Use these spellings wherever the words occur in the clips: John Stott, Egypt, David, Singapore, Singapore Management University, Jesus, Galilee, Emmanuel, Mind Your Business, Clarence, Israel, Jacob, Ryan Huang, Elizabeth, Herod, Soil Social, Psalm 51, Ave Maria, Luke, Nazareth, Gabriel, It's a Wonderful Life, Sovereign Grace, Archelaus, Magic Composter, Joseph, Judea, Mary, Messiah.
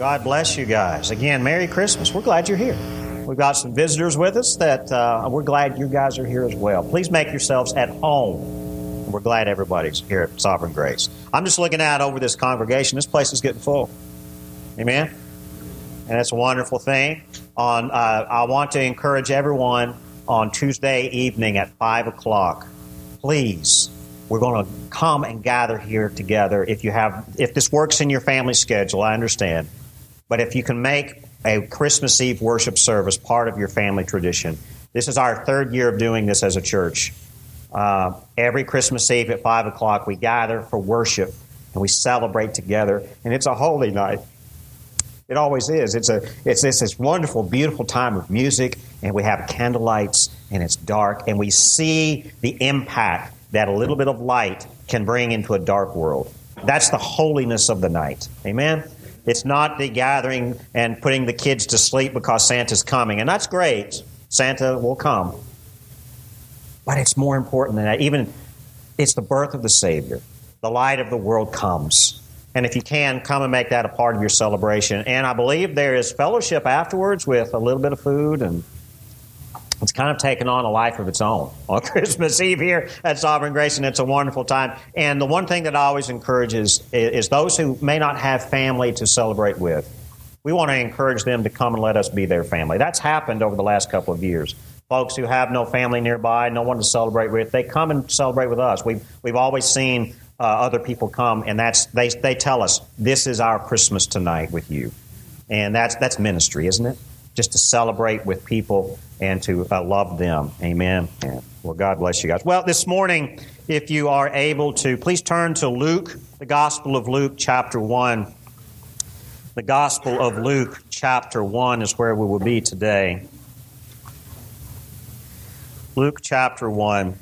God bless you guys. Again, Merry Christmas. We're glad you're here. We've got some visitors with us that we're glad you guys are here as well. Please make yourselves at home. We're glad everybody's here at Sovereign Grace. I'm just looking out over this congregation. This place is getting full. Amen? And that's a wonderful thing. I want to encourage everyone on Tuesday evening at 5 o'clock. Please, we're going to come and gather here together. If this works in your family schedule, I understand. But if you can make a Christmas Eve worship service part of your family tradition. This is our third year of doing this as a church. Every Christmas Eve at 5 o'clock, we gather for worship, and we celebrate together. And it's a holy night. It always is. It's this wonderful, beautiful time of music, and we have candlelights, and it's dark, and we see the impact that a little bit of light can bring into a dark world. That's the holiness of the night. Amen? It's not the gathering and putting the kids to sleep because Santa's coming. And that's great. Santa will come. But it's more important than that. Even it's the birth of the Savior. The light of the world comes. And if you can, come and make that a part of your celebration. And I believe there is fellowship afterwards with a little bit of food. And it's kind of taken on a life of its own on Christmas Eve here at Sovereign Grace, and it's a wonderful time. And the one thing that I always encourage is those who may not have family to celebrate with, we want to encourage them to come and let us be their family. That's happened over the last couple of years. Folks who have no family nearby, no one to celebrate with, they come and celebrate with us. We've always seen other people come, and they tell us, this is our Christmas tonight with you. And that's ministry, isn't it? Just to celebrate with people and to love them. Amen. Yeah. Well, God bless you guys. Well, this morning, if you are able to, please turn to Luke, the Gospel of Luke, chapter 1. The Gospel of Luke, chapter 1 is where we will be today. Luke, chapter 1.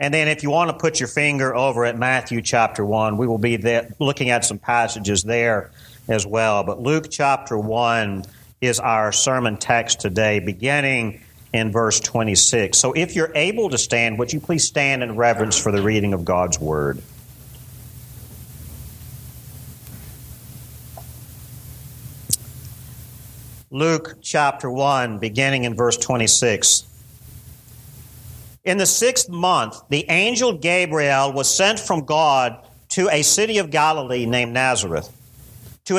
And then if you want to put your finger over at Matthew, chapter 1, we will be there looking at some passages there as well. But Luke chapter 1 is our sermon text today, beginning in verse 26. So if you're able to stand, would you please stand in reverence for the reading of God's Word? Luke chapter 1, beginning in verse 26. In the 6th month, the angel Gabriel was sent from God to a city of Galilee named Nazareth, to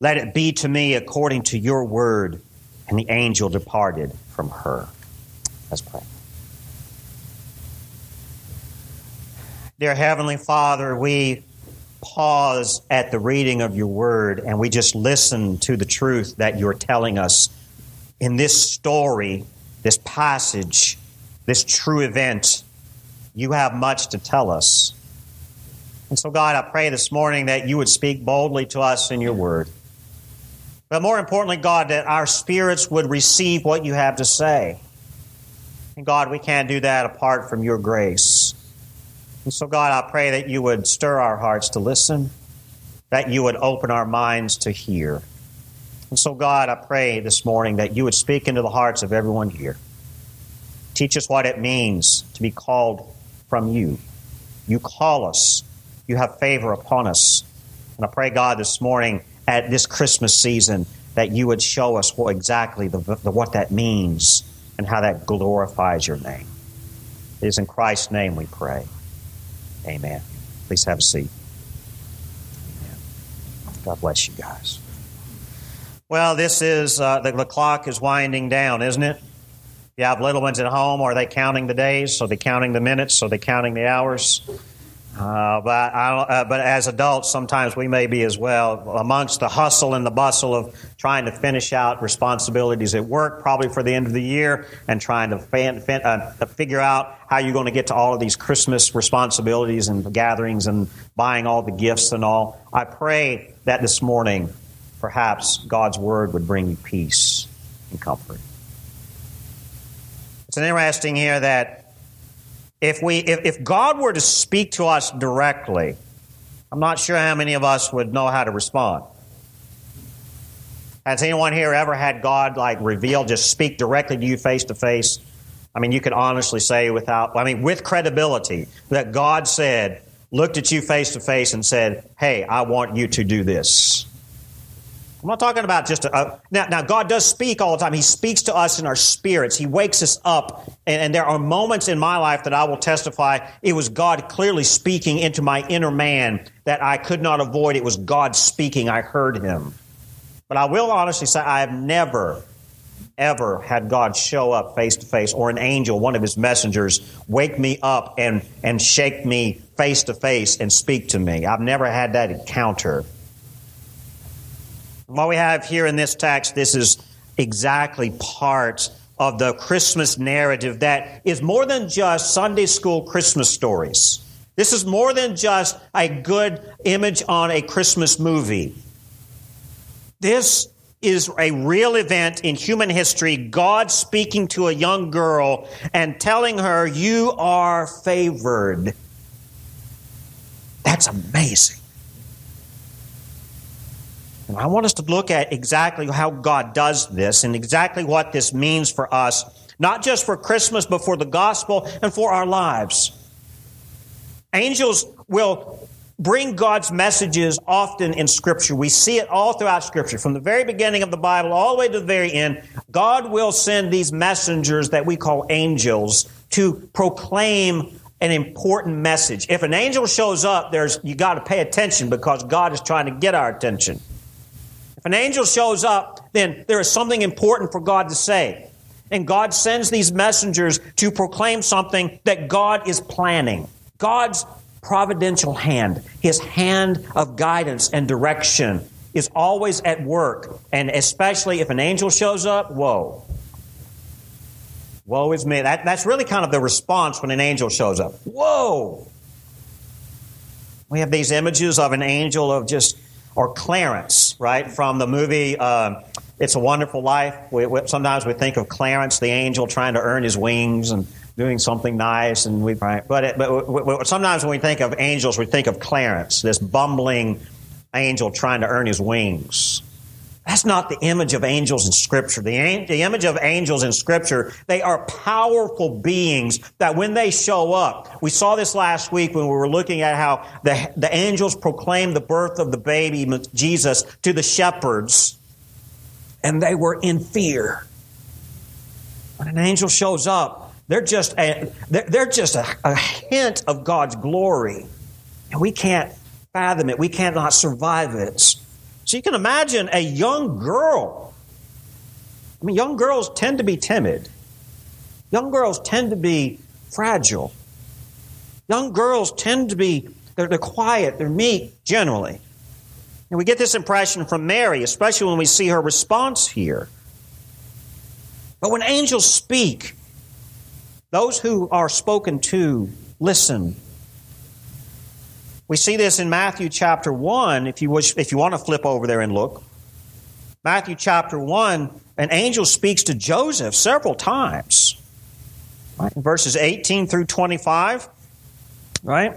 Let it be to me according to your word." And the angel departed from her. Let's pray. Dear Heavenly Father, we pause at the reading of your word, and we just listen to the truth that you're telling us in this story, this passage, this true event. You have much to tell us. And so, God, I pray this morning that you would speak boldly to us in your word. But more importantly, God, that our spirits would receive what you have to say. And God, we can't do that apart from your grace. And so, God, I pray that you would stir our hearts to listen, that you would open our minds to hear. And so, God, I pray this morning that you would speak into the hearts of everyone here. Teach us what it means to be called from you. You call us. You have favor upon us. And I pray, God, this morning at this Christmas season that you would show us what exactly what that means and how that glorifies your name. It is in Christ's name we pray. Amen. Please have a seat. Amen. God bless you guys. Well, this is, the clock is winding down, isn't it? You have little ones at home. Are they counting the days? So they're counting the minutes? Are they counting the hours? But as adults, sometimes we may be as well. Amongst the hustle and the bustle of trying to finish out responsibilities at work, probably for the end of the year, and trying to figure out how you're going to get to all of these Christmas responsibilities and gatherings and buying all the gifts and all, I pray that this morning, perhaps God's Word would bring you peace and comfort. It's interesting here that If God were to speak to us directly, I'm not sure how many of us would know how to respond. Has anyone here ever had God reveal, just speak directly to you face to face? I mean, you could honestly say with credibility that God said, looked at you face to face and said, hey, I want you to do this. I'm not talking about just now God does speak all the time. He speaks to us in our spirits. He wakes us up. And there are moments in my life that I will testify it was God clearly speaking into my inner man that I could not avoid. It was God speaking. I heard him. But I will honestly say I have never, ever had God show up face to face or an angel, one of his messengers, wake me up and shake me face to face and speak to me. I've never had that encounter. What we have here in this text, this is exactly part of the Christmas narrative that is more than just Sunday school Christmas stories. This is more than just a good image on a Christmas movie. This is a real event in human history, God speaking to a young girl and telling her, you are favored. That's amazing. And I want us to look at exactly how God does this and exactly what this means for us, not just for Christmas, but for the gospel and for our lives. Angels will bring God's messages often in Scripture. We see it all throughout Scripture. From the very beginning of the Bible all the way to the very end, God will send these messengers that we call angels to proclaim an important message. If an angel shows up, you got to pay attention because God is trying to get our attention. If an angel shows up, then there is something important for God to say. And God sends these messengers to proclaim something that God is planning. God's providential hand, his hand of guidance and direction is always at work. And especially if an angel shows up, whoa. Woe is me. That's really kind of the response when an angel shows up. Whoa. We have these images of an angel of just... Or Clarence, right, from the movie It's a Wonderful Life. Sometimes we think of Clarence, the angel, trying to earn his wings and doing something nice. But sometimes when we think of angels, we think of Clarence, this bumbling angel trying to earn his wings. That's not the image of angels in Scripture. The image of angels in Scripture, they are powerful beings that when they show up, we saw this last week when we were looking at how the angels proclaimed the birth of the baby Jesus to the shepherds, and they were in fear. When an angel shows up, they're just a hint of God's glory, and we can't fathom it. We cannot survive it. So you can imagine a young girl. I mean, young girls tend to be timid. Young girls tend to be fragile. Young girls tend to be, they're quiet, they're meek, generally. And we get this impression from Mary, especially when we see her response here. But when angels speak, those who are spoken to listen. We see this in Matthew chapter 1, if you want to flip over there and look. Matthew chapter 1, an angel speaks to Joseph several times. Right? Verses 18 through 25, right?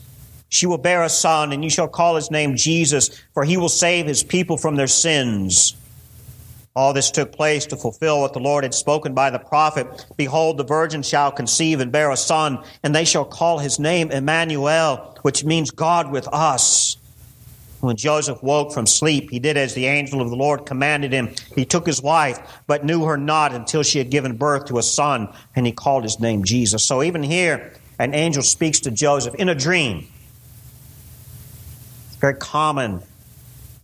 She will bear a son, and you shall call his name Jesus, for he will save his people from their sins. All this took place to fulfill what the Lord had spoken by the prophet. Behold, the virgin shall conceive and bear a son, and they shall call his name Emmanuel, which means God with us. When Joseph woke from sleep, he did as the angel of the Lord commanded him. He took his wife, but knew her not until she had given birth to a son, and he called his name Jesus. So even here, an angel speaks to Joseph in a dream. Very common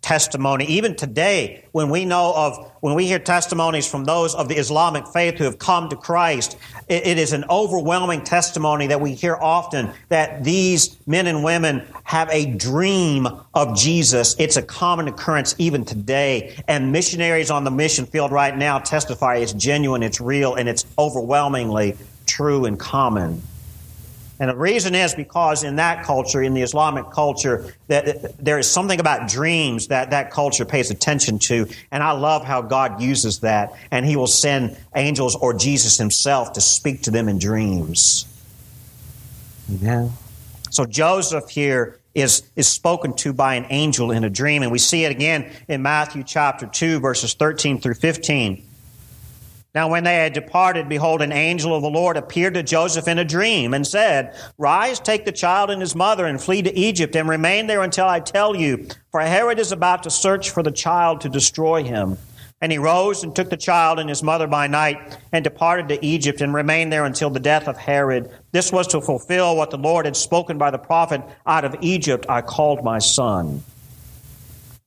testimony. Even today, when we hear testimonies from those of the Islamic faith who have come to Christ, it is an overwhelming testimony that we hear often that these men and women have a dream of Jesus. It's a common occurrence even today. And missionaries on the mission field right now testify it's genuine, it's real, and it's overwhelmingly true and common. And the reason is because in that culture, in the Islamic culture, that there is something about dreams that culture pays attention to. And I love how God uses that. And he will send angels or Jesus himself to speak to them in dreams. Amen. So Joseph here is spoken to by an angel in a dream. And we see it again in Matthew chapter 2, verses 13 through 15. Now when they had departed, behold, an angel of the Lord appeared to Joseph in a dream and said, Rise, take the child and his mother and flee to Egypt and remain there until I tell you, for Herod is about to search for the child to destroy him. And he rose and took the child and his mother by night and departed to Egypt and remained there until the death of Herod. This was to fulfill what the Lord had spoken by the prophet, Out of Egypt I called my son.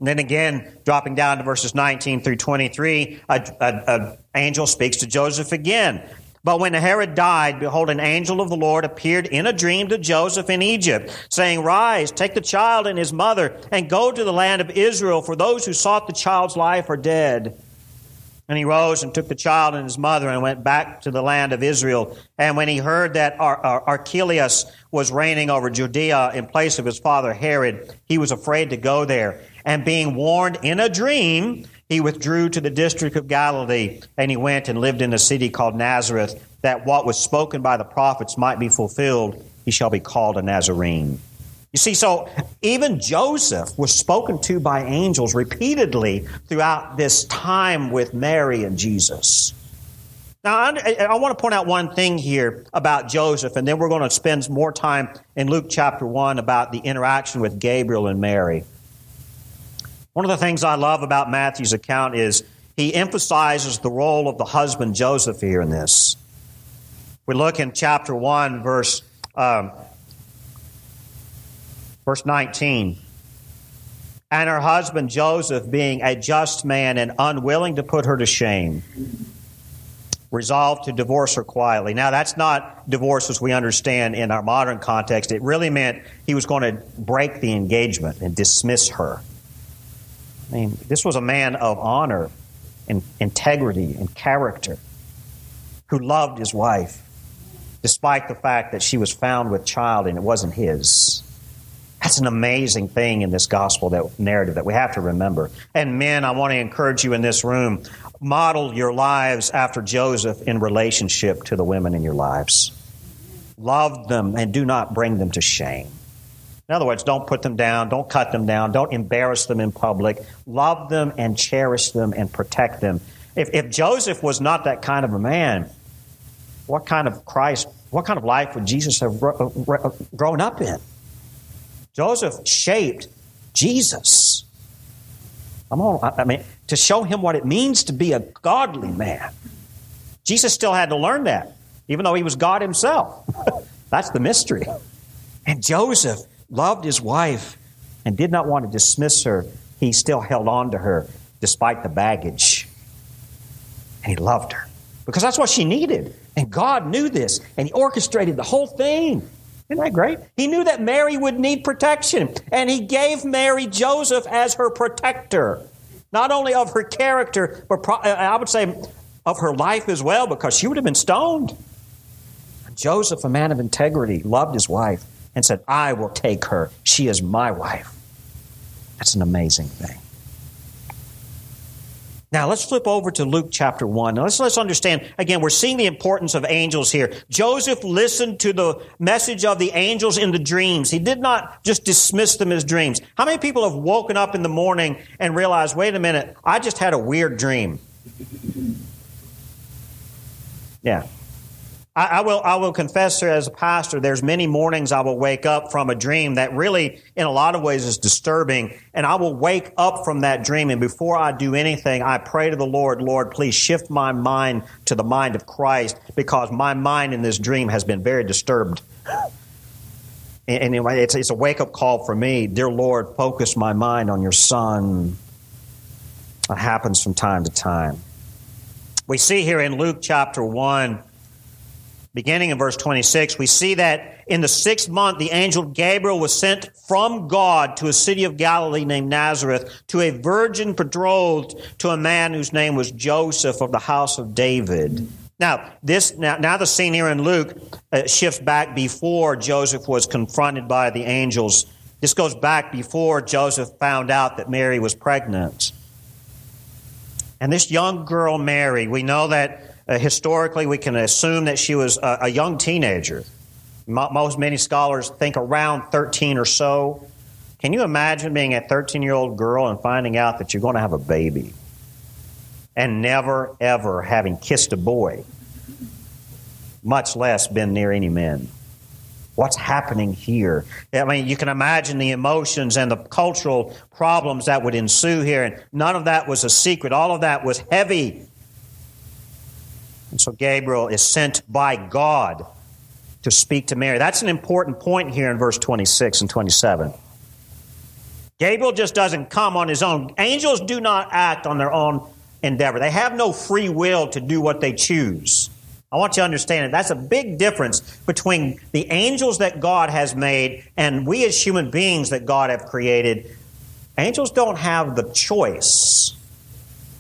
And then again, dropping down to verses 19 through 23, an angel speaks to Joseph again. But when Herod died, behold, an angel of the Lord appeared in a dream to Joseph in Egypt, saying, Rise, take the child and his mother, and go to the land of Israel, for those who sought the child's life are dead. And he rose and took the child and his mother and went back to the land of Israel. And when he heard that Archelaus was reigning over Judea in place of his father Herod, he was afraid to go there. And being warned in a dream, he withdrew to the district of Galilee. And he went and lived in a city called Nazareth, that what was spoken by the prophets might be fulfilled. He shall be called a Nazarene. You see, so even Joseph was spoken to by angels repeatedly throughout this time with Mary and Jesus. Now, I want to point out one thing here about Joseph, and then we're going to spend more time in Luke chapter 1 about the interaction with Gabriel and Mary. One of the things I love about Matthew's account is he emphasizes the role of the husband Joseph here in this. We look in chapter 1, verse 19. And her husband Joseph, being a just man and unwilling to put her to shame, resolved to divorce her quietly. Now, that's not divorce as we understand in our modern context. It really meant he was going to break the engagement and dismiss her. I mean, this was a man of honor and integrity and character who loved his wife despite the fact that she was found with child and it wasn't his. That's an amazing thing in this gospel narrative that we have to remember. And men, I want to encourage you in this room, model your lives after Joseph in relationship to the women in your lives. Love them and do not bring them to shame. In other words, don't put them down, don't cut them down, don't embarrass them in public. Love them and cherish them and protect them. If Joseph was not that kind of a man, what kind of life would Jesus have grown up in? Joseph shaped Jesus. To show him what it means to be a godly man. Jesus still had to learn that, even though he was God himself. That's the mystery. And Joseph loved his wife and did not want to dismiss her. He still held on to her despite the baggage. And he loved her because that's what she needed. And God knew this, and he orchestrated the whole thing Isn't that great? He knew that Mary would need protection, and he gave Mary Joseph as her protector, not only of her character, but I would say of her life as well, because she would have been stoned. Joseph, a man of integrity, loved his wife and said, I will take her. She is my wife. That's an amazing thing. Now, let's flip over to Luke chapter 1. Now, let's understand, again, we're seeing the importance of angels here. Joseph listened to the message of the angels in the dreams. He did not just dismiss them as dreams. How many people have woken up in the morning and realized, wait a minute, I just had a weird dream? Yeah. I will confess, sir, as a pastor, there's many mornings I will wake up from a dream that really, in a lot of ways, is disturbing. And I will wake up from that dream, and before I do anything, I pray to the Lord, Lord, please shift my mind to the mind of Christ, because my mind in this dream has been very disturbed. And it's a wake-up call for me. Dear Lord, focus my mind on your Son. It happens from time to time. We see here in Luke chapter 1, beginning in verse 26, we see that in the 6th month, the angel Gabriel was sent from God to a city of Galilee named Nazareth to a virgin betrothed to a man whose name was Joseph of the house of David. Now, the scene here in Luke shifts back before Joseph was confronted by the angels. This goes back before Joseph found out that Mary was pregnant. And this young girl, Mary, we know that historically, we can assume that she was a young teenager. Many scholars think around 13 or so. Can you imagine being a 13-year-old girl and finding out that you're going to have a baby and never, ever having kissed a boy, much less been near any men? What's happening here? I mean, you can imagine the emotions and the cultural problems that would ensue here, and none of that was a secret. All of that was heavy. And so Gabriel is sent by God to speak to Mary. That's an important point here in verse 26 and 27. Gabriel just doesn't come on his own. Angels do not act on their own endeavor. They have no free will to do what they choose. I want you to understand it. That's a big difference between the angels that God has made and we as human beings that God have created. Angels don't have the choice.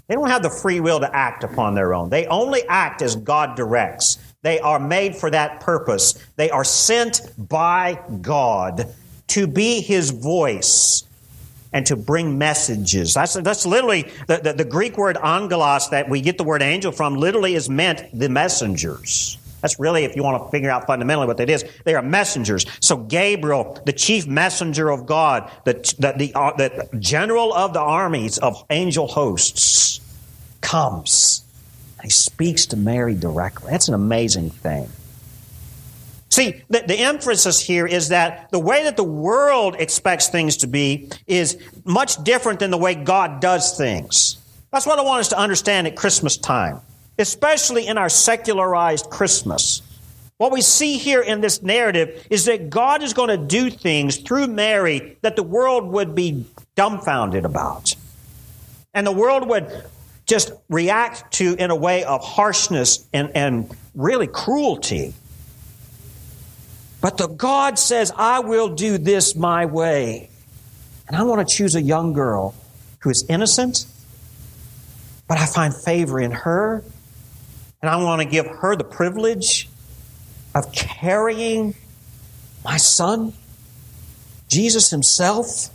They don't have the free will to act upon their own. They only act as God directs. They are made for that purpose. They are sent by God to be His voice and to bring messages. That's literally, the Greek word angelos that we get the word angel from literally is meant the messengers. That's really, if you want to figure out fundamentally what that is, they are messengers. So Gabriel, the chief messenger of God, the general of the armies of angel hosts, comes. He speaks to Mary directly. That's an amazing thing. See, the emphasis here is that the way that the world expects things to be is much different than the way God does things. That's what I want us to understand at Christmas time, especially in our secularized Christmas. What we see here in this narrative is that God is going to do things through Mary that the world would be dumbfounded about. And the world would just react to in a way of harshness and really cruelty. But the God says, I will do this my way. And I want to choose a young girl who is innocent, but I find favor in her. And I want to give her the privilege of carrying my Son, Jesus Himself.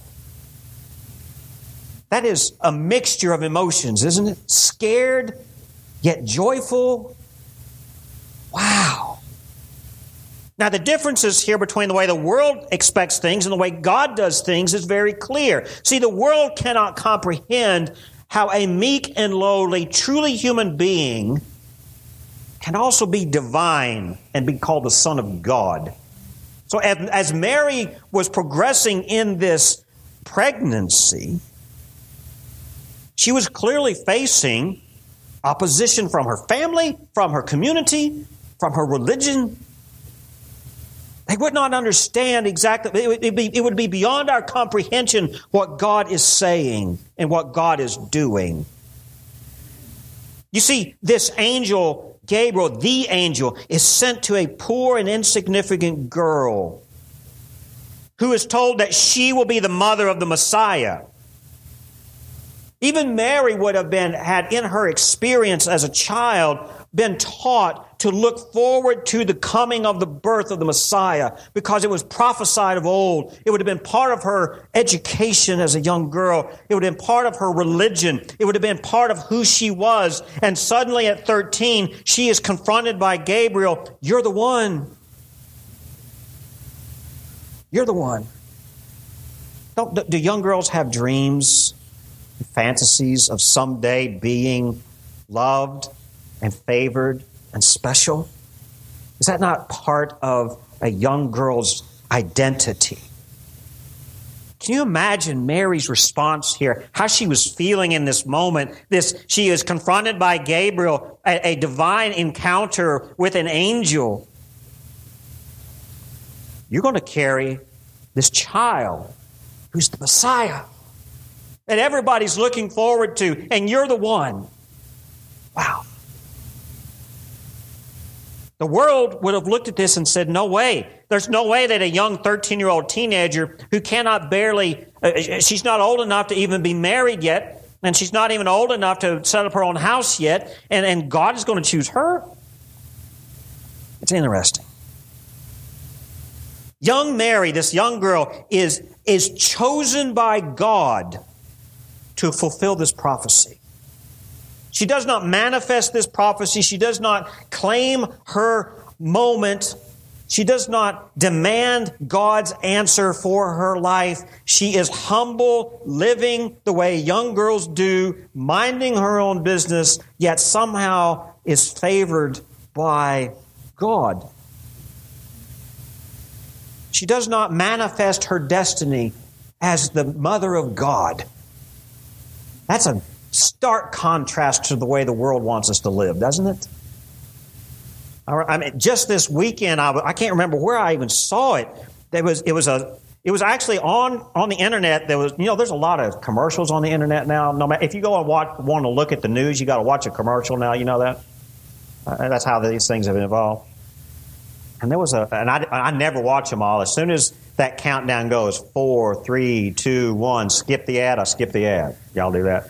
That is a mixture of emotions, isn't it? Scared, yet joyful. Wow. Now, the differences here between the way the world expects things and the way God does things is very clear. See, the world cannot comprehend how a meek and lowly, truly human being can also be divine and be called the Son of God. So as Mary was progressing in this pregnancy, she was clearly facing opposition from her family, from her community, from her religion. They would not understand exactly. It would be beyond our comprehension what God is saying and what God is doing. You see, this angel Gabriel, the angel, is sent to a poor and insignificant girl who is told that she will be the mother of the Messiah. Even Mary would have been, had in her experience as a child, been taught to look forward to the coming of the birth of the Messiah because it was prophesied of old. It would have been part of her education as a young girl. It would have been part of her religion. It would have been part of who she was. And suddenly at 13, she is confronted by Gabriel. You're the one. You're the one. Do young girls have dreams, fantasies of someday being loved and favored and special? Is that not part of a young girl's identity? Can you imagine Mary's response here? How she was feeling in this moment. She is confronted by Gabriel, a divine encounter with an angel. You're going to carry this child who's the Messiah that everybody's looking forward to, and you're the one. Wow. The world would have looked at this and said, no way. There's no way that a young 13-year-old teenager who cannot barely, she's not old enough to even be married yet, and she's not even old enough to set up her own house yet, and God is going to choose her? It's interesting. Young Mary, this young girl, is chosen by God to fulfill this prophecy. She does not manifest this prophecy. She does not claim her moment. She does not demand God's answer for her life. She is humble, living the way young girls do, minding her own business, yet somehow is favored by God. She does not manifest her destiny as the mother of God. That's a stark contrast to the way the world wants us to live, doesn't it? I mean, just this weekend, I can't remember where I even saw it. It was actually on the internet. There was, there's a lot of commercials on the internet now. No matter if you go and want to look at the news, you got to watch a commercial now. You know that. That's how these things have evolved. And there was I never watch them all. As soon as that countdown goes 4, 3, 2, 1, skip the ad. I skip the ad. Y'all do that.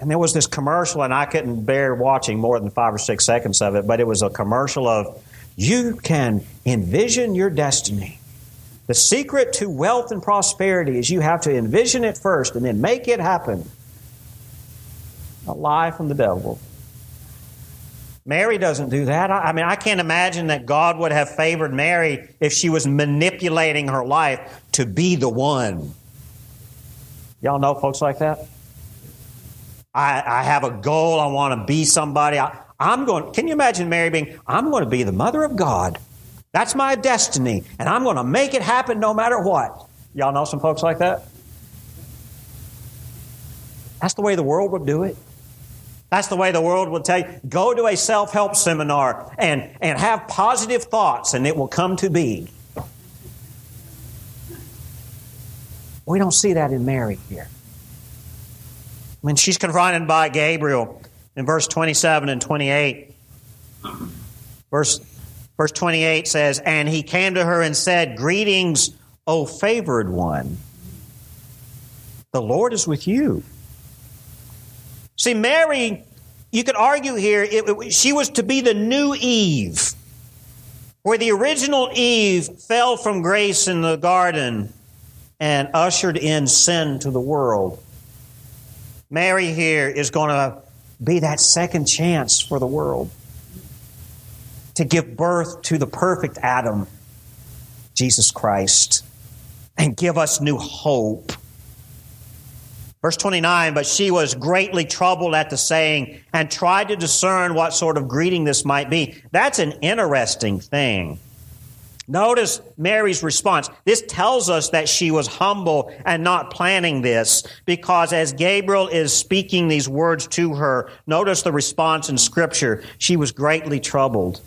And there was this commercial, and I couldn't bear watching more than 5 or 6 seconds of it, but it was a commercial of, you can envision your destiny. The secret to wealth and prosperity is you have to envision it first and then make it happen. A lie from the devil. Mary doesn't do that. I mean, I can't imagine that God would have favored Mary if she was manipulating her life to be the one. Y'all know folks like that? I have a goal. I want to be somebody. Can you imagine Mary being, I'm going to be the mother of God. That's my destiny, and I'm going to make it happen no matter what. Y'all know some folks like that? That's the way the world would do it. That's the way the world would tell you, go to a self-help seminar and have positive thoughts, and it will come to be. We don't see that in Mary here. When she's confronted by Gabriel in verse 27 and 28. Verse 28 says, and he came to her and said, greetings, O favored one. The Lord is with you. See, Mary, you could argue here, she was to be the new Eve. Where the original Eve fell from grace in the garden and ushered in sin to the world. Mary here is going to be that second chance for the world to give birth to the perfect Adam, Jesus Christ, and give us new hope. Verse 29, but she was greatly troubled at the saying and tried to discern what sort of greeting this might be. That's an interesting thing. Notice Mary's response. This tells us that she was humble and not planning this, because as Gabriel is speaking these words to her, notice the response in Scripture. She was greatly troubled,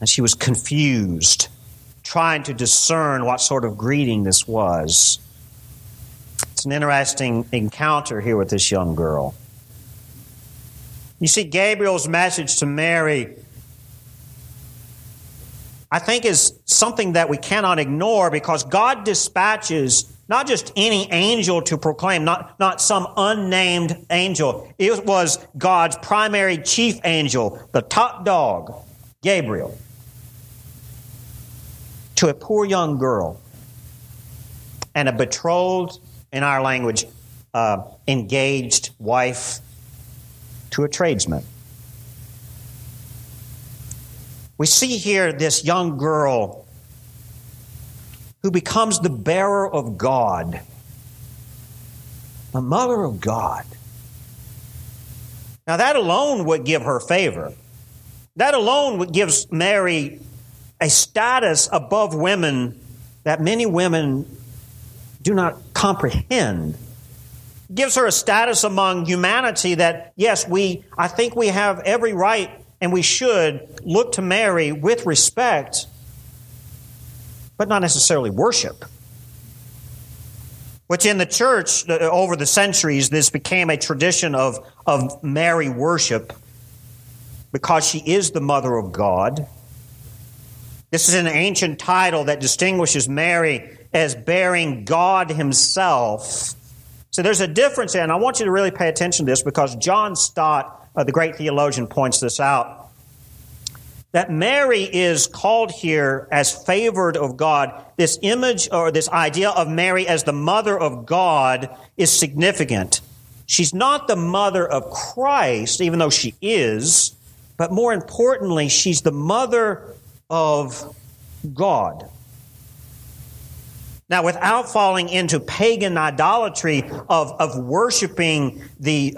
and she was confused, trying to discern what sort of greeting this was. It's an interesting encounter here with this young girl. You see, Gabriel's message to Mary, I think is something that we cannot ignore, because God dispatches not just any angel to proclaim, not some unnamed angel. It was God's primary chief angel, the top dog, Gabriel, to a poor young girl and a betrothed, in our language, engaged wife to a tradesman. We see here this young girl who becomes the bearer of God, the mother of God. Now, that alone would give her favor. That alone would give Mary a status above women that many women do not comprehend. It gives her a status among humanity that, yes, I think we have every right, and we should look to Mary with respect, but not necessarily worship. Which in the church, over the centuries, this became a tradition of Mary worship, because she is the mother of God. This is an ancient title that distinguishes Mary as bearing God himself. So there's a difference there, and I want you to really pay attention to this, because John Stott, the great theologian, points this out. That Mary is called here as favored of God. This image or this idea of Mary as the mother of God is significant. She's not the mother of Christ, even though she is, but more importantly, she's the mother of God. Now, without falling into pagan idolatry of worshiping the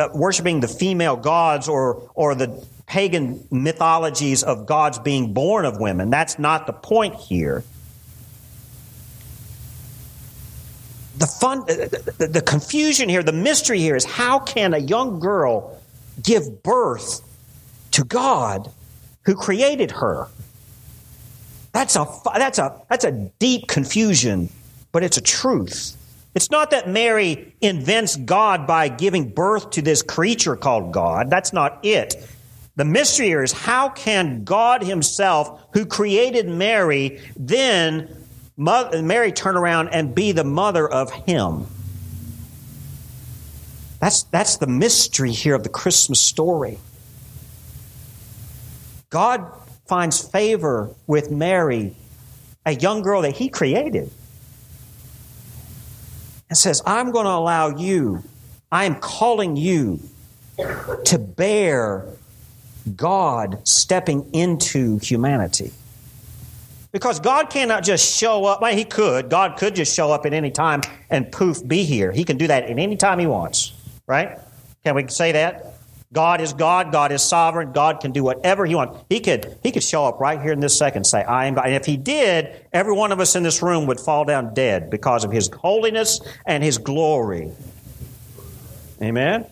female gods or the pagan mythologies of gods being born of women. That's not the point here. The confusion here, the mystery here is, how can a young girl give birth to God who created her? That's a deep confusion, but it's a truth. It's not that Mary invents God by giving birth to this creature called God. That's not it. The mystery here is, how can God himself, who created Mary, then Mary turn around and be the mother of him? That's the mystery here of the Christmas story. God finds favor with Mary, a young girl that he created, and says, I'm going to allow you, I am calling you to bear God stepping into humanity. Because God cannot just show up. Well, he could. God could just show up at any time and poof, be here. He can do that at any time he wants, right? Can we say that? God is God. God is sovereign. God can do whatever he wants. He could show up right here in this second and say, I am God. And if he did, every one of us in this room would fall down dead because of his holiness and his glory. Amen?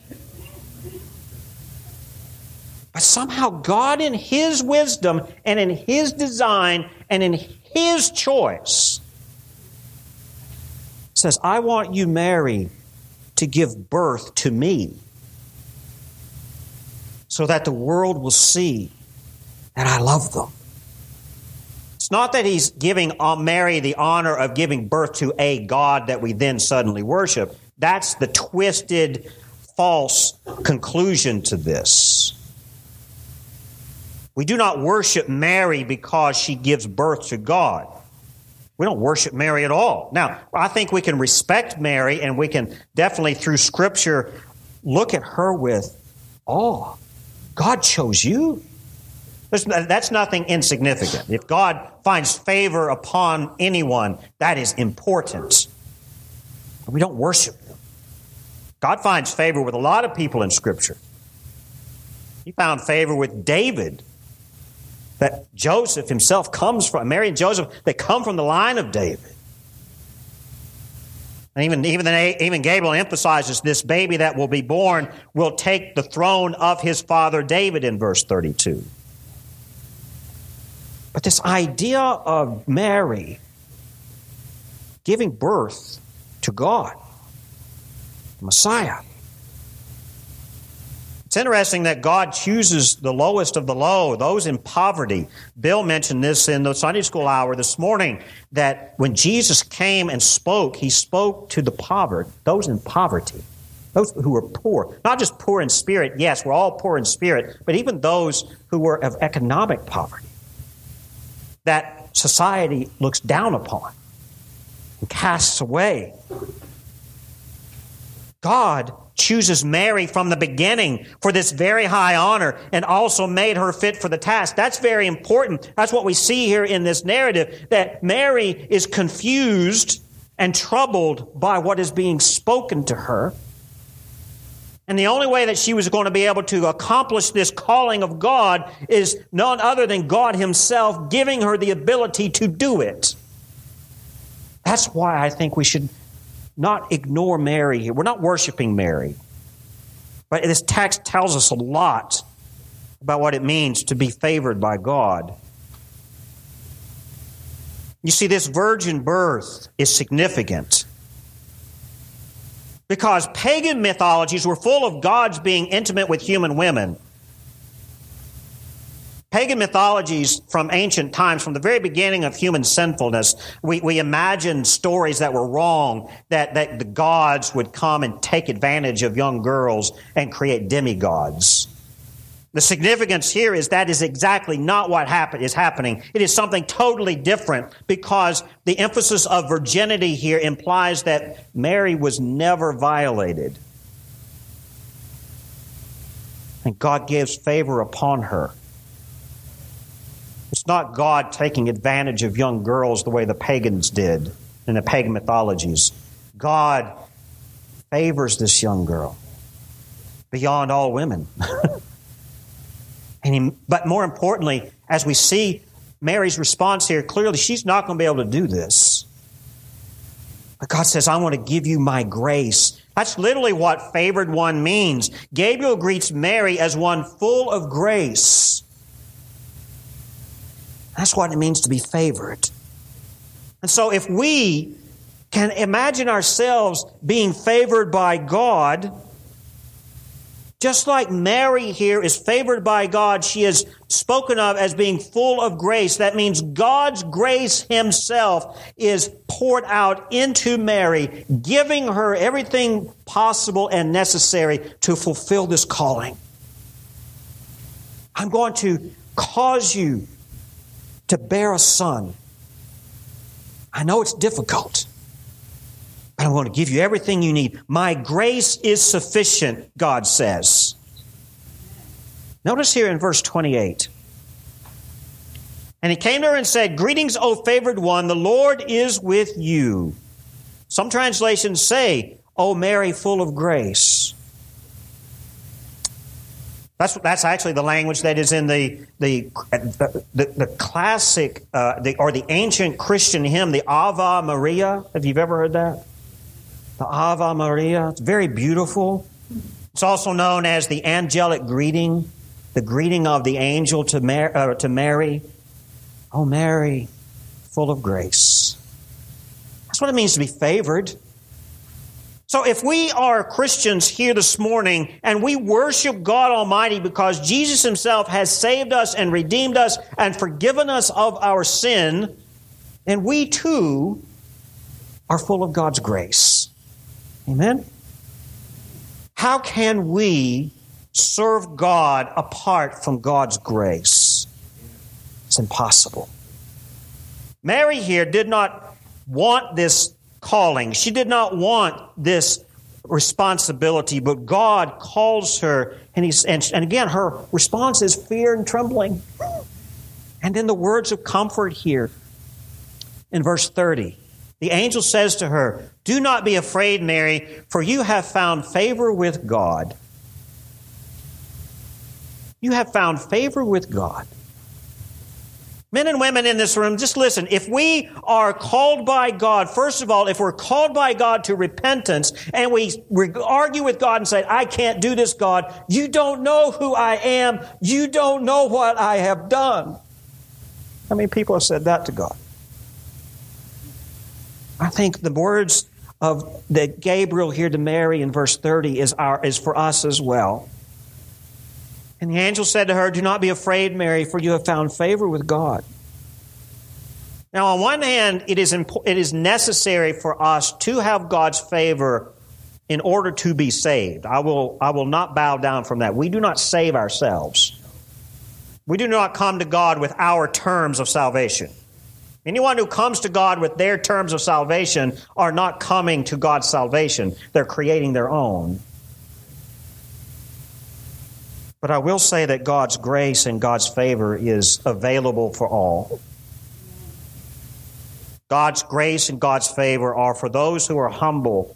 But somehow God, in his wisdom and in his design and in his choice, says, I want you, Mary, to give birth to me so that the world will see that I love them. It's not that he's giving Mary the honor of giving birth to a God that we then suddenly worship. That's the twisted, false conclusion to this. We do not worship Mary because she gives birth to God. We don't worship Mary at all. Now, I think we can respect Mary, and we can definitely, through Scripture, look at her with awe. God chose you. That's nothing insignificant. If God finds favor upon anyone, that is important. But we don't worship him. God finds favor with a lot of people in Scripture. He found favor with David, that Joseph himself comes from, Mary and Joseph, they come from the line of David. And even Gabriel emphasizes this baby that will be born will take the throne of his father David in verse 32. But this idea of Mary giving birth to God, the Messiah, It's interesting that God chooses the lowest of the low, those in poverty. Bill mentioned this in the Sunday school hour this morning, that when Jesus came and spoke, he spoke to the poor, those in poverty, those who were poor. Not just poor in spirit, yes, we're all poor in spirit, but even those who were of economic poverty that society looks down upon and casts away. God chooses Mary from the beginning for this very high honor and also made her fit for the task. That's very important. That's what we see here in this narrative, that Mary is confused and troubled by what is being spoken to her. And the only way that she was going to be able to accomplish this calling of God is none other than God himself giving her the ability to do it. That's why I think we should not ignore Mary here. We're not worshiping Mary. But this text tells us a lot about what it means to be favored by God. You see, this virgin birth is significant because pagan mythologies were full of gods being intimate with human women. Pagan mythologies from ancient times, from the very beginning of human sinfulness, we imagine stories that were wrong, that the gods would come and take advantage of young girls and create demigods. The significance here is that is exactly not what is happening. It is something totally different because the emphasis of virginity here implies that Mary was never violated. And God gives favor upon her. It's not God taking advantage of young girls the way the pagans did in the pagan mythologies. God favors this young girl beyond all women. But more importantly, as we see Mary's response here, clearly she's not going to be able to do this. But God says, I want to give you my grace. That's literally what favored one means. Gabriel greets Mary as one full of grace. That's what it means to be favored. And so if we can imagine ourselves being favored by God, just like Mary here is favored by God, she is spoken of as being full of grace. That means God's grace himself is poured out into Mary, giving her everything possible and necessary to fulfill this calling. I'm going to cause you to bear a son. I know it's difficult, but I'm going to give you everything you need. My grace is sufficient, God says. Notice here in verse 28. And he came to her and said, Greetings, O favored one, the Lord is with you. Some translations say, O Mary, full of grace. That's actually the language that is in the classic or the ancient Christian hymn, the Ave Maria. Have you ever heard that? The Ave Maria. It's very beautiful. It's also known as the angelic greeting, the greeting of the angel to Mary. Oh, Mary, full of grace. That's what it means to be favored. So if we are Christians here this morning and we worship God Almighty because Jesus himself has saved us and redeemed us and forgiven us of our sin, then we too are full of God's grace. Amen? How can we serve God apart from God's grace? It's impossible. Mary here did not want this calling. She did not want this responsibility, but God calls her, and again, her response is fear and trembling. And then the words of comfort here in verse 30. The angel says to her, Do not be afraid, Mary, for you have found favor with God. You have found favor with God. Men and women in this room, just listen. If we are called by God, first of all, if we're called by God to repentance and we argue with God and say, I can't do this, God. You don't know who I am. You don't know what I have done. How many people have said that to God? I think the words of Gabriel here to Mary in verse 30 is for us as well. And the angel said to her, "Do not be afraid, Mary, for you have found favor with God." Now, on one hand, it is necessary for us to have God's favor in order to be saved. I will not bow down from that. We do not save ourselves. We do not come to God with our terms of salvation. Anyone who comes to God with their terms of salvation are not coming to God's salvation. They're creating their own. But I will say that God's grace and God's favor is available for all. God's grace and God's favor are for those who are humble.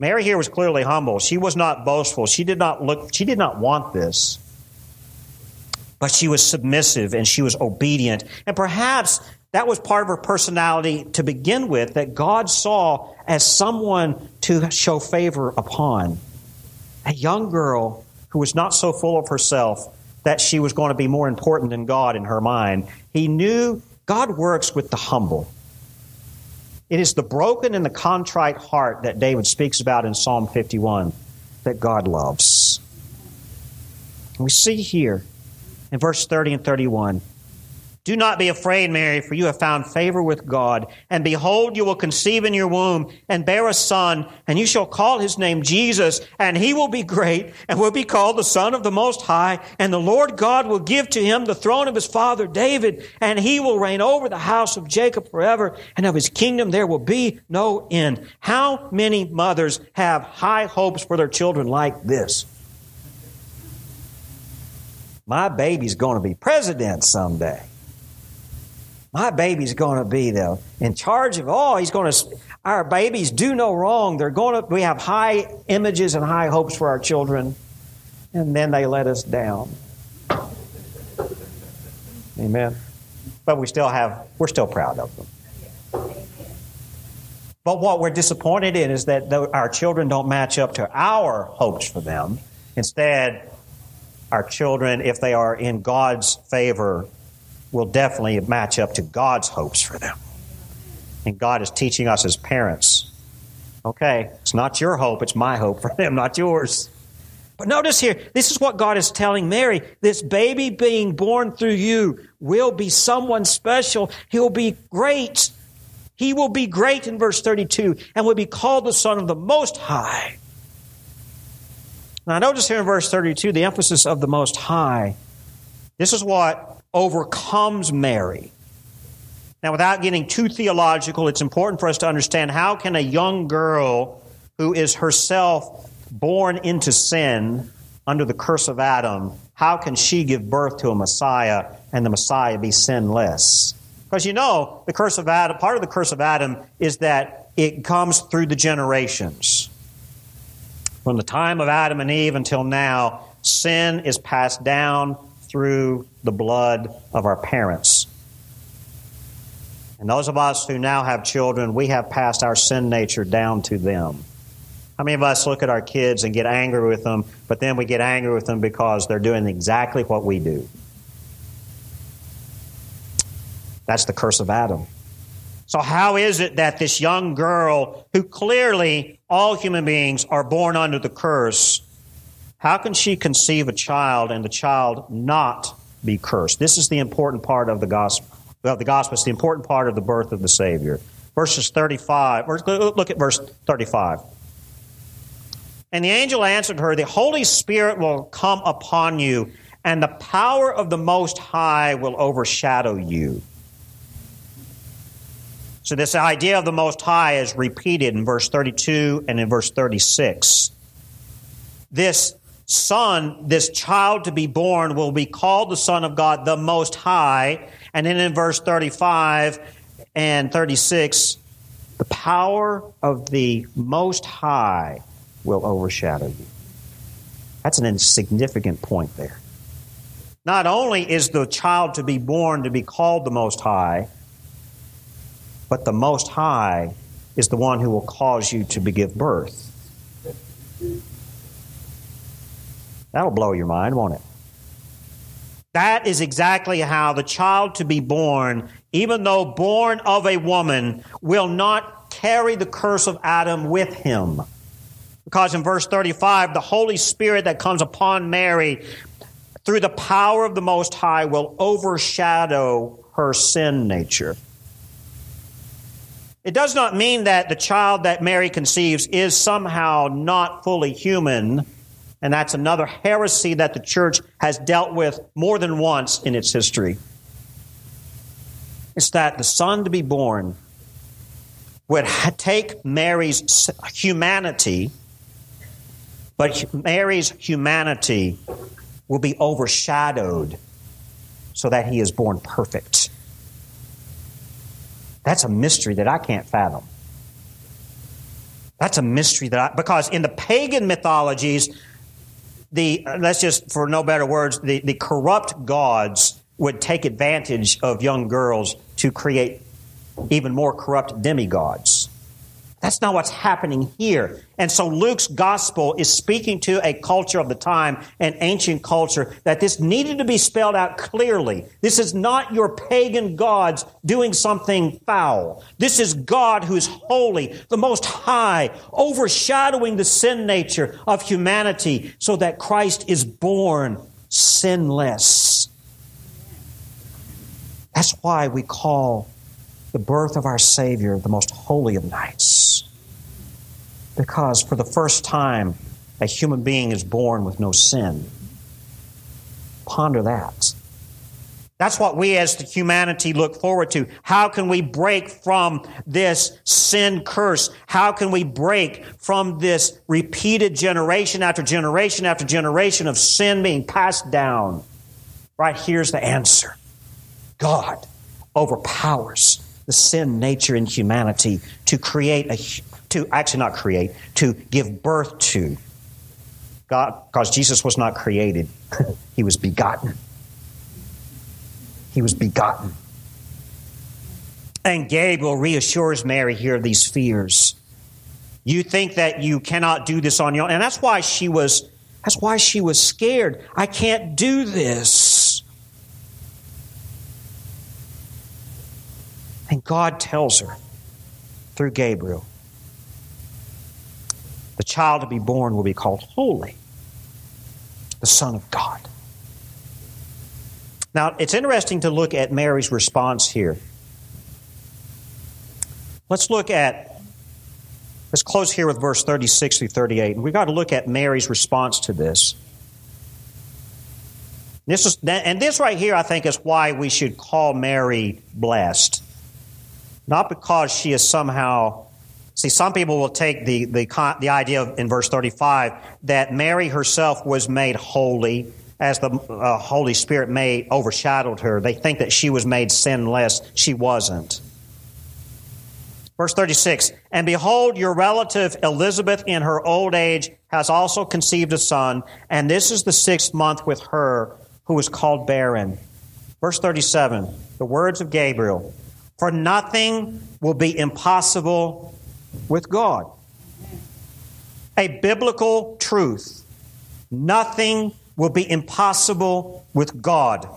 Mary here was clearly humble. She was not boastful. She did not want this. But she was submissive and she was obedient. And perhaps that was part of her personality to begin with, that God saw as someone to show favor upon. A young girl who was not so full of herself that she was going to be more important than God in her mind. He knew God works with the humble. It is the broken and the contrite heart that David speaks about in Psalm 51 that God loves. And we see here in verse 30 and 31, "Do not be afraid, Mary, for you have found favor with God. And behold, you will conceive in your womb and bear a son, and you shall call his name Jesus, and he will be great and will be called the Son of the Most High. And the Lord God will give to him the throne of his father David, and he will reign over the house of Jacob forever, and of his kingdom there will be no end." How many mothers have high hopes for their children like this? My baby's going to be president someday. My baby's going to be in charge of all. Our babies do no wrong. We have high images and high hopes for our children, and then they let us down. Amen. But we're still proud of them. But what we're disappointed in is that our children don't match up to our hopes for them. Instead, our children, if they are in God's favor, will definitely match up to God's hopes for them. And God is teaching us as parents, okay, it's not your hope, it's my hope for them, not yours. But notice here, this is what God is telling Mary. This baby being born through you will be someone special. He'll be great. He will be great in verse 32 and will be called the Son of the Most High. Now, notice here in verse 32, the emphasis of the Most High. This is what overcomes Mary. Now, without getting too theological, it's important for us to understand how can a young girl who is herself born into sin under the curse of Adam, how can she give birth to a Messiah and the Messiah be sinless? Because you know, the curse of Adam, part of the curse of Adam is that it comes through the generations. From the time of Adam and Eve until now, sin is passed down through the blood of our parents. And those of us who now have children, we have passed our sin nature down to them. How many of us look at our kids and get angry with them, but then we get angry with them because they're doing exactly what we do? That's the curse of Adam. So how is it that this young girl, who clearly all human beings are born under the curse, how can she conceive a child and the child not be cursed? This is the important part of the gospel. It's the important part of the birth of the Savior. Look at verse 35. "And the angel answered her, 'The Holy Spirit will come upon you, and the power of the Most High will overshadow you.'" So this idea of the Most High is repeated in verse 32 and in verse 36. This son, this child to be born, will be called the Son of God, the Most High. And then in verse 35 and 36, the power of the Most High will overshadow you. That's an insignificant point there. Not only is the child to be born to be called the Most High, but the Most High is the one who will cause you to give birth. That'll blow your mind, won't it? That is exactly how the child to be born, even though born of a woman, will not carry the curse of Adam with him. because in verse 35, the Holy Spirit that comes upon Mary through the power of the Most High will overshadow her sin nature. It does not mean that the child that Mary conceives is somehow not fully human, and that's another heresy that the church has dealt with more than once in its history. It's that the son to be born would take Mary's humanity, but Mary's humanity will be overshadowed so that he is born perfect. That's a mystery that I can't fathom. That's a mystery that because in the pagan mythologies, the corrupt gods would take advantage of young girls to create even more corrupt demigods. That's not what's happening here. And so Luke's gospel is speaking to a culture of the time, an ancient culture, that this needed to be spelled out clearly. This is not your pagan gods doing something foul. This is God who is holy, the Most High, overshadowing the sin nature of humanity so that Christ is born sinless. That's why we call the birth of our Savior the most holy of nights. Because for the first time, a human being is born with no sin. Ponder that. That's what we as the humanity look forward to. How can we break from this sin curse? How can we break from this repeated generation after generation after generation of sin being passed down? Right here's the answer. God overpowers the sin nature in humanity to give birth to God, because Jesus was not created. He was begotten. He was begotten. And Gabriel reassures Mary here of these fears. You think that you cannot do this on your own. And that's why she was scared. I can't do this. And God tells her through Gabriel, the child to be born will be called holy, the Son of God. Now, it's interesting to look at Mary's response here. Let's close here with verse 36 through 38. And we've got to look at Mary's response to this. This right here, I think, is why we should call Mary blessed. Not because she is somehow... See, some people will take the idea of, in verse 35 that Mary herself was made holy as the Holy Spirit overshadowed her. They think that she was made sinless. She wasn't. Verse 36, and behold, your relative Elizabeth in her old age has also conceived a son, and this is the sixth month with her who was called barren. Verse 37, the words of Gabriel, for nothing will be impossible with God. A biblical truth. Nothing will be impossible with God.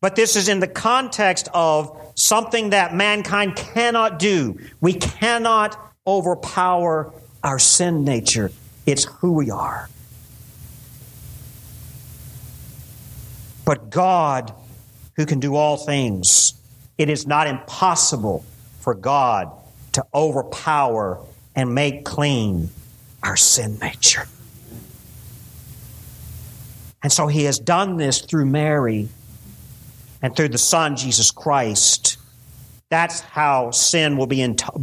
But this is in the context of something that mankind cannot do. We cannot overpower our sin nature. It's who we are. But God, who can do all things, it is not impossible for God to overpower and make clean our sin nature. And so he has done this through Mary and through the Son, Jesus Christ. That's how sin will be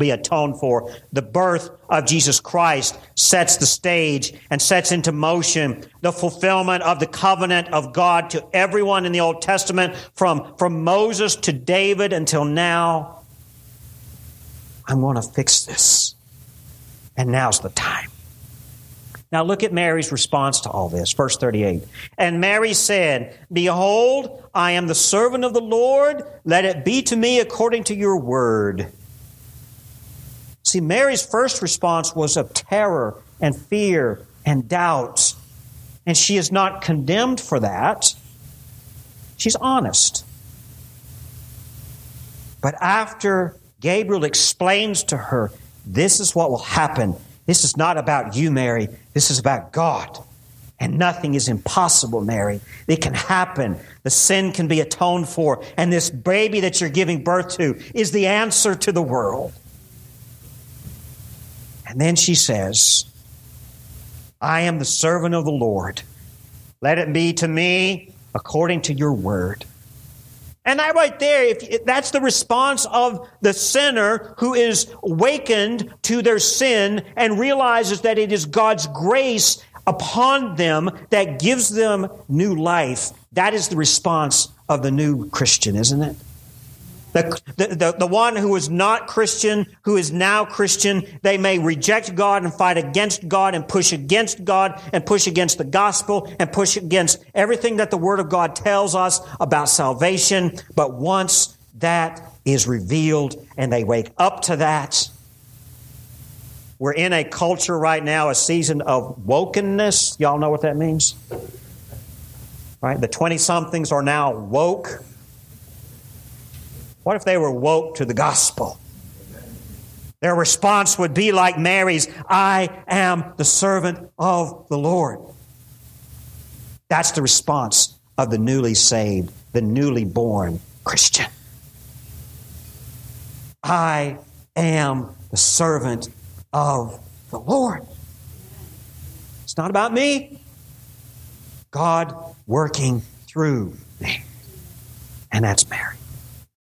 atoned for. The birth of Jesus Christ sets the stage and sets into motion the fulfillment of the covenant of God to everyone in the Old Testament, from Moses to David until now. I'm going to fix this. And now's the time. Now look at Mary's response to all this. Verse 38. And Mary said, behold, I am the servant of the Lord. Let it be to me according to your word. See, Mary's first response was of terror and fear and doubt. And she is not condemned for that. She's honest. But after Gabriel explains to her, this is what will happen. This is not about you, Mary. This is about God. And nothing is impossible, Mary. It can happen. The sin can be atoned for. And this baby that you're giving birth to is the answer to the world. And then she says, I am the servant of the Lord. Let it be to me according to your word. And that right there, if that's the response of the sinner who is awakened to their sin and realizes that it is God's grace upon them that gives them new life. That is the response of the new Christian, isn't it? The one who is not Christian, who is now Christian, they may reject God and fight against God and push against God and push against the gospel and push against everything that the Word of God tells us about salvation. But once that is revealed and they wake up to that, we're in a culture right now, a season of wokenness. Y'all know what that means? Right? The 20-somethings are now woke. What if they were woke to the gospel? Their response would be like Mary's, I am the servant of the Lord. That's the response of the newly saved, the newly born Christian. I am the servant of the Lord. It's not about me. God working through me. And that's Mary.